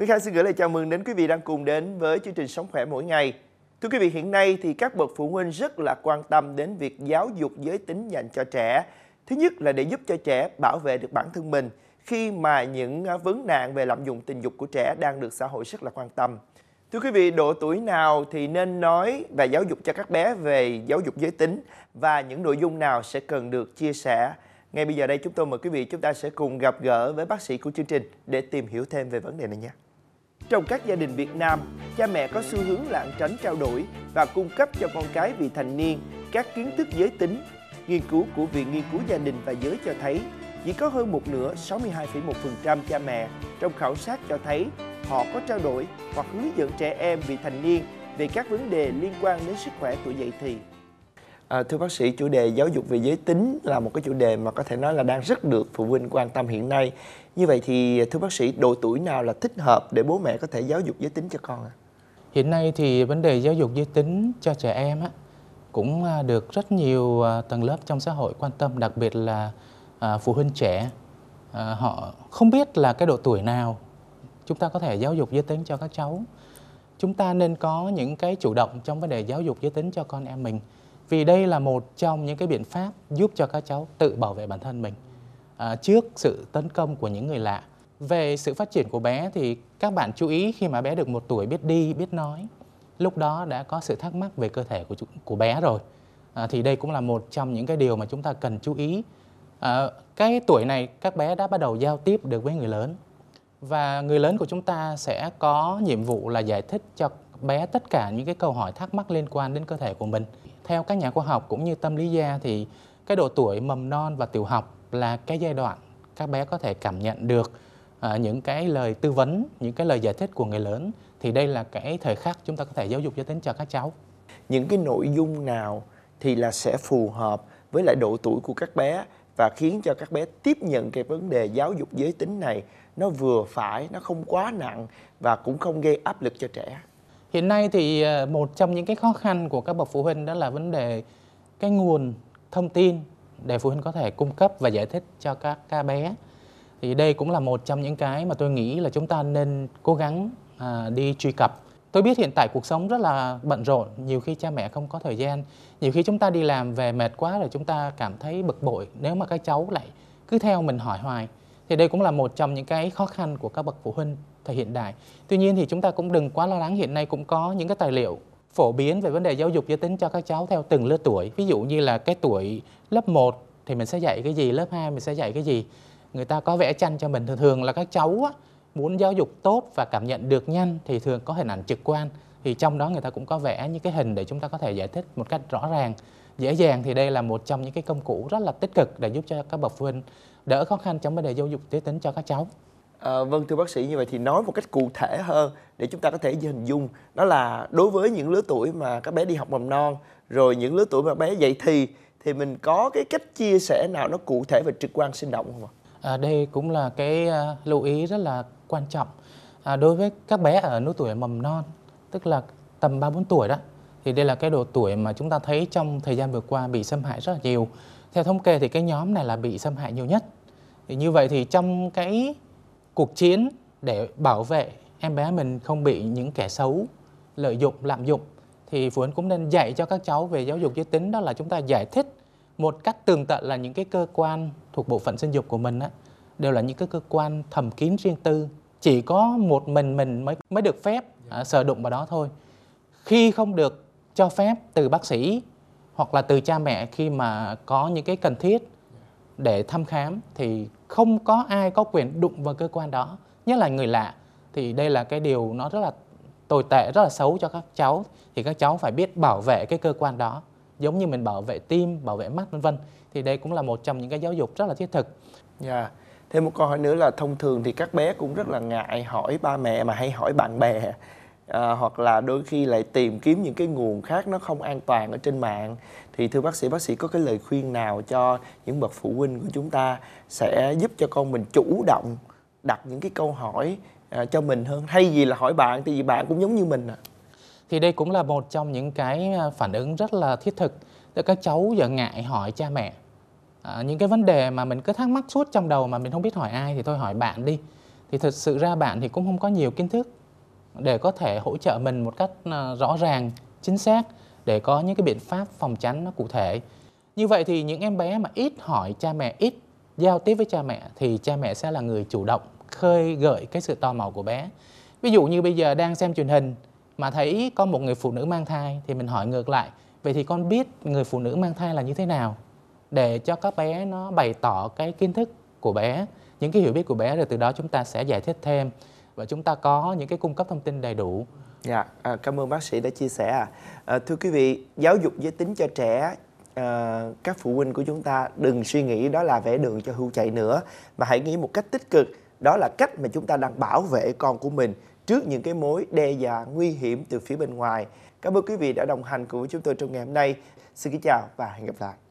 Nguyễn Khang xin gửi lời chào mừng đến quý vị đang cùng đến với chương trình Sống khỏe mỗi ngày. Thưa quý vị, hiện nay thì các bậc phụ huynh rất là quan tâm đến việc giáo dục giới tính dành cho trẻ. Thứ nhất là để giúp cho trẻ bảo vệ được bản thân mình khi mà những vấn nạn về lạm dụng tình dục của trẻ đang được xã hội rất là quan tâm. Thưa quý vị, độ tuổi nào thì nên nói và giáo dục cho các bé về giáo dục giới tính và những nội dung nào sẽ cần được chia sẻ? Ngay bây giờ đây chúng tôi mời quý vị chúng ta sẽ cùng gặp gỡ với bác sĩ của chương trình để tìm hiểu thêm về vấn đề này nhé. Trong các gia đình Việt Nam, cha mẹ có xu hướng lảng tránh trao đổi và cung cấp cho con cái vị thành niên các kiến thức giới tính. Nghiên cứu của Viện Nghiên cứu Gia đình và Giới cho thấy chỉ có hơn một nửa 62,1% cha mẹ trong khảo sát cho thấy họ có trao đổi hoặc hướng dẫn trẻ em vị thành niên về các vấn đề liên quan đến sức khỏe tuổi dậy thì. Thưa bác sĩ, chủ đề giáo dục về giới tính là một cái chủ đề mà có thể nói là đang rất được phụ huynh quan tâm hiện nay. Như vậy thì thưa bác sĩ, độ tuổi nào là thích hợp để bố mẹ có thể giáo dục giới tính cho con ạ? Hiện nay thì vấn đề giáo dục giới tính cho trẻ em cũng được rất nhiều tầng lớp trong xã hội quan tâm, đặc biệt là phụ huynh trẻ. Họ không biết là cái độ tuổi nào chúng ta có thể giáo dục giới tính cho các cháu. Chúng ta nên có những cái chủ động trong vấn đề giáo dục giới tính cho con em mình. Vì đây là một trong những cái biện pháp giúp cho các cháu tự bảo vệ bản thân mình trước sự tấn công của những người lạ. Về sự phát triển của bé thì các bạn chú ý khi mà bé được 1 tuổi biết đi, biết nói. Lúc đó đã có sự thắc mắc về cơ thể của bé rồi. Thì đây cũng là một trong những cái điều mà chúng ta cần chú ý. Cái tuổi này các bé đã bắt đầu giao tiếp được với người lớn. Và người lớn của chúng ta sẽ có nhiệm vụ là giải thích cho bé tất cả những cái câu hỏi thắc mắc liên quan đến cơ thể của mình. Theo các nhà khoa học cũng như tâm lý gia thì cái độ tuổi mầm non và tiểu học là cái giai đoạn các bé có thể cảm nhận được những cái lời tư vấn, những cái lời giải thích của người lớn. Thì đây là cái thời khắc chúng ta có thể giáo dục giới tính cho các cháu. Những cái nội dung nào thì là sẽ phù hợp với lại độ tuổi của các bé và khiến cho các bé tiếp nhận cái vấn đề giáo dục giới tính này nó vừa phải, nó không quá nặng và cũng không gây áp lực cho trẻ? Hiện nay thì một trong những cái khó khăn của các bậc phụ huynh đó là vấn đề cái nguồn thông tin để phụ huynh có thể cung cấp và giải thích cho các bé. Thì đây cũng là một trong những cái mà tôi nghĩ là chúng ta nên cố gắng đi truy cập. Tôi biết hiện tại cuộc sống rất là bận rộn, nhiều khi cha mẹ không có thời gian. Nhiều khi chúng ta đi làm về mệt quá rồi chúng ta cảm thấy bực bội nếu mà các cháu lại cứ theo mình hỏi hoài. Thì đây cũng là một trong những cái khó khăn của các bậc phụ huynh thời hiện đại. Tuy nhiên thì chúng ta cũng đừng quá lo lắng, hiện nay cũng có những cái tài liệu phổ biến về vấn đề giáo dục giới tính cho các cháu theo từng lứa tuổi. Ví dụ như là cái tuổi lớp 1 thì mình sẽ dạy cái gì, lớp 2 mình sẽ dạy cái gì. Người ta có vẽ tranh cho mình, thường là các cháu muốn giáo dục tốt và cảm nhận được nhanh thì thường có hình ảnh trực quan. Thì trong đó người ta cũng có vẽ những cái hình để chúng ta có thể giải thích một cách rõ ràng, dễ dàng. Thì đây là một trong những cái công cụ rất là tích cực để giúp cho các bậc phụ huynh đỡ khó khăn trong vấn đề giáo dục giới tính cho các cháu. Vâng, thưa bác sĩ, như vậy thì nói một cách cụ thể hơn để chúng ta có thể hình dung, đó là đối với những lứa tuổi mà các bé đi học mầm non rồi những lứa tuổi mà bé dậy thì mình có cái cách chia sẻ nào nó cụ thể và trực quan sinh động không ạ? Đây cũng là cái lưu ý rất là quan trọng. Đối với các bé ở lứa tuổi mầm non, tức là tầm 3-4 tuổi đó, thì đây là cái độ tuổi mà chúng ta thấy trong thời gian vừa qua bị xâm hại rất là nhiều. Theo thống kê thì cái nhóm này là bị xâm hại nhiều nhất. Thì như vậy thì trong cái cuộc chiến để bảo vệ em bé mình không bị những kẻ xấu lợi dụng, lạm dụng, thì phụ huynh cũng nên dạy cho các cháu về giáo dục giới tính, đó là chúng ta giải thích một cách tường tận là những cái cơ quan thuộc bộ phận sinh dục của mình đều là những cái cơ quan thầm kín riêng tư, chỉ có một mình mới được phép sờ đụng vào đó thôi. Khi không được cho phép từ bác sĩ hoặc là từ cha mẹ khi mà có những cái cần thiết để thăm khám thì không có ai có quyền đụng vào cơ quan đó, nhất là người lạ. Thì đây là cái điều nó rất là tồi tệ, rất là xấu cho các cháu. Thì các cháu phải biết bảo vệ cái cơ quan đó, giống như mình bảo vệ tim, bảo vệ mắt, vân vân. Thì đây cũng là một trong những cái giáo dục rất là thiết thực. Dạ. Thêm một câu hỏi nữa là thông thường thì các bé cũng rất là ngại hỏi ba mẹ mà hay hỏi bạn bè. Hoặc là đôi khi lại tìm kiếm những cái nguồn khác nó không an toàn ở trên mạng. Thì thưa bác sĩ có cái lời khuyên nào cho những bậc phụ huynh của chúng ta sẽ giúp cho con mình chủ động đặt những cái câu hỏi cho mình hơn, thay vì là hỏi bạn, thì bạn cũng giống như mình ạ? Thì đây cũng là một trong những cái phản ứng rất là thiết thực. Các cháu giờ ngại hỏi cha mẹ. Những cái vấn đề mà mình cứ thắc mắc suốt trong đầu mà mình không biết hỏi ai thì thôi hỏi bạn đi. thì thật sự ra bạn thì cũng không có nhiều kiến thức để có thể hỗ trợ mình một cách rõ ràng, chính xác để có những cái biện pháp phòng tránh nó cụ thể. Như vậy thì những em bé mà ít hỏi cha mẹ, ít giao tiếp với cha mẹ thì cha mẹ sẽ là người chủ động khơi gợi cái sự tò mò của bé. Ví dụ như bây giờ đang xem truyền hình mà thấy có một người phụ nữ mang thai thì mình hỏi ngược lại, vậy thì con biết người phụ nữ mang thai là như thế nào? Để cho các bé nó bày tỏ cái kiến thức của bé, những cái hiểu biết của bé, rồi từ đó chúng ta sẽ giải thích thêm và chúng ta có những cái cung cấp thông tin đầy đủ. Dạ, cảm ơn bác sĩ đã chia sẻ. Thưa quý vị, giáo dục giới tính cho trẻ, các phụ huynh của chúng ta đừng suy nghĩ đó là vẽ đường cho hươu chạy nữa, mà hãy nghĩ một cách tích cực. Đó là cách mà chúng ta đang bảo vệ con của mình trước những cái mối đe dọa nguy hiểm từ phía bên ngoài. Cảm ơn quý vị đã đồng hành cùng với chúng tôi trong ngày hôm nay. Xin kính chào và hẹn gặp lại.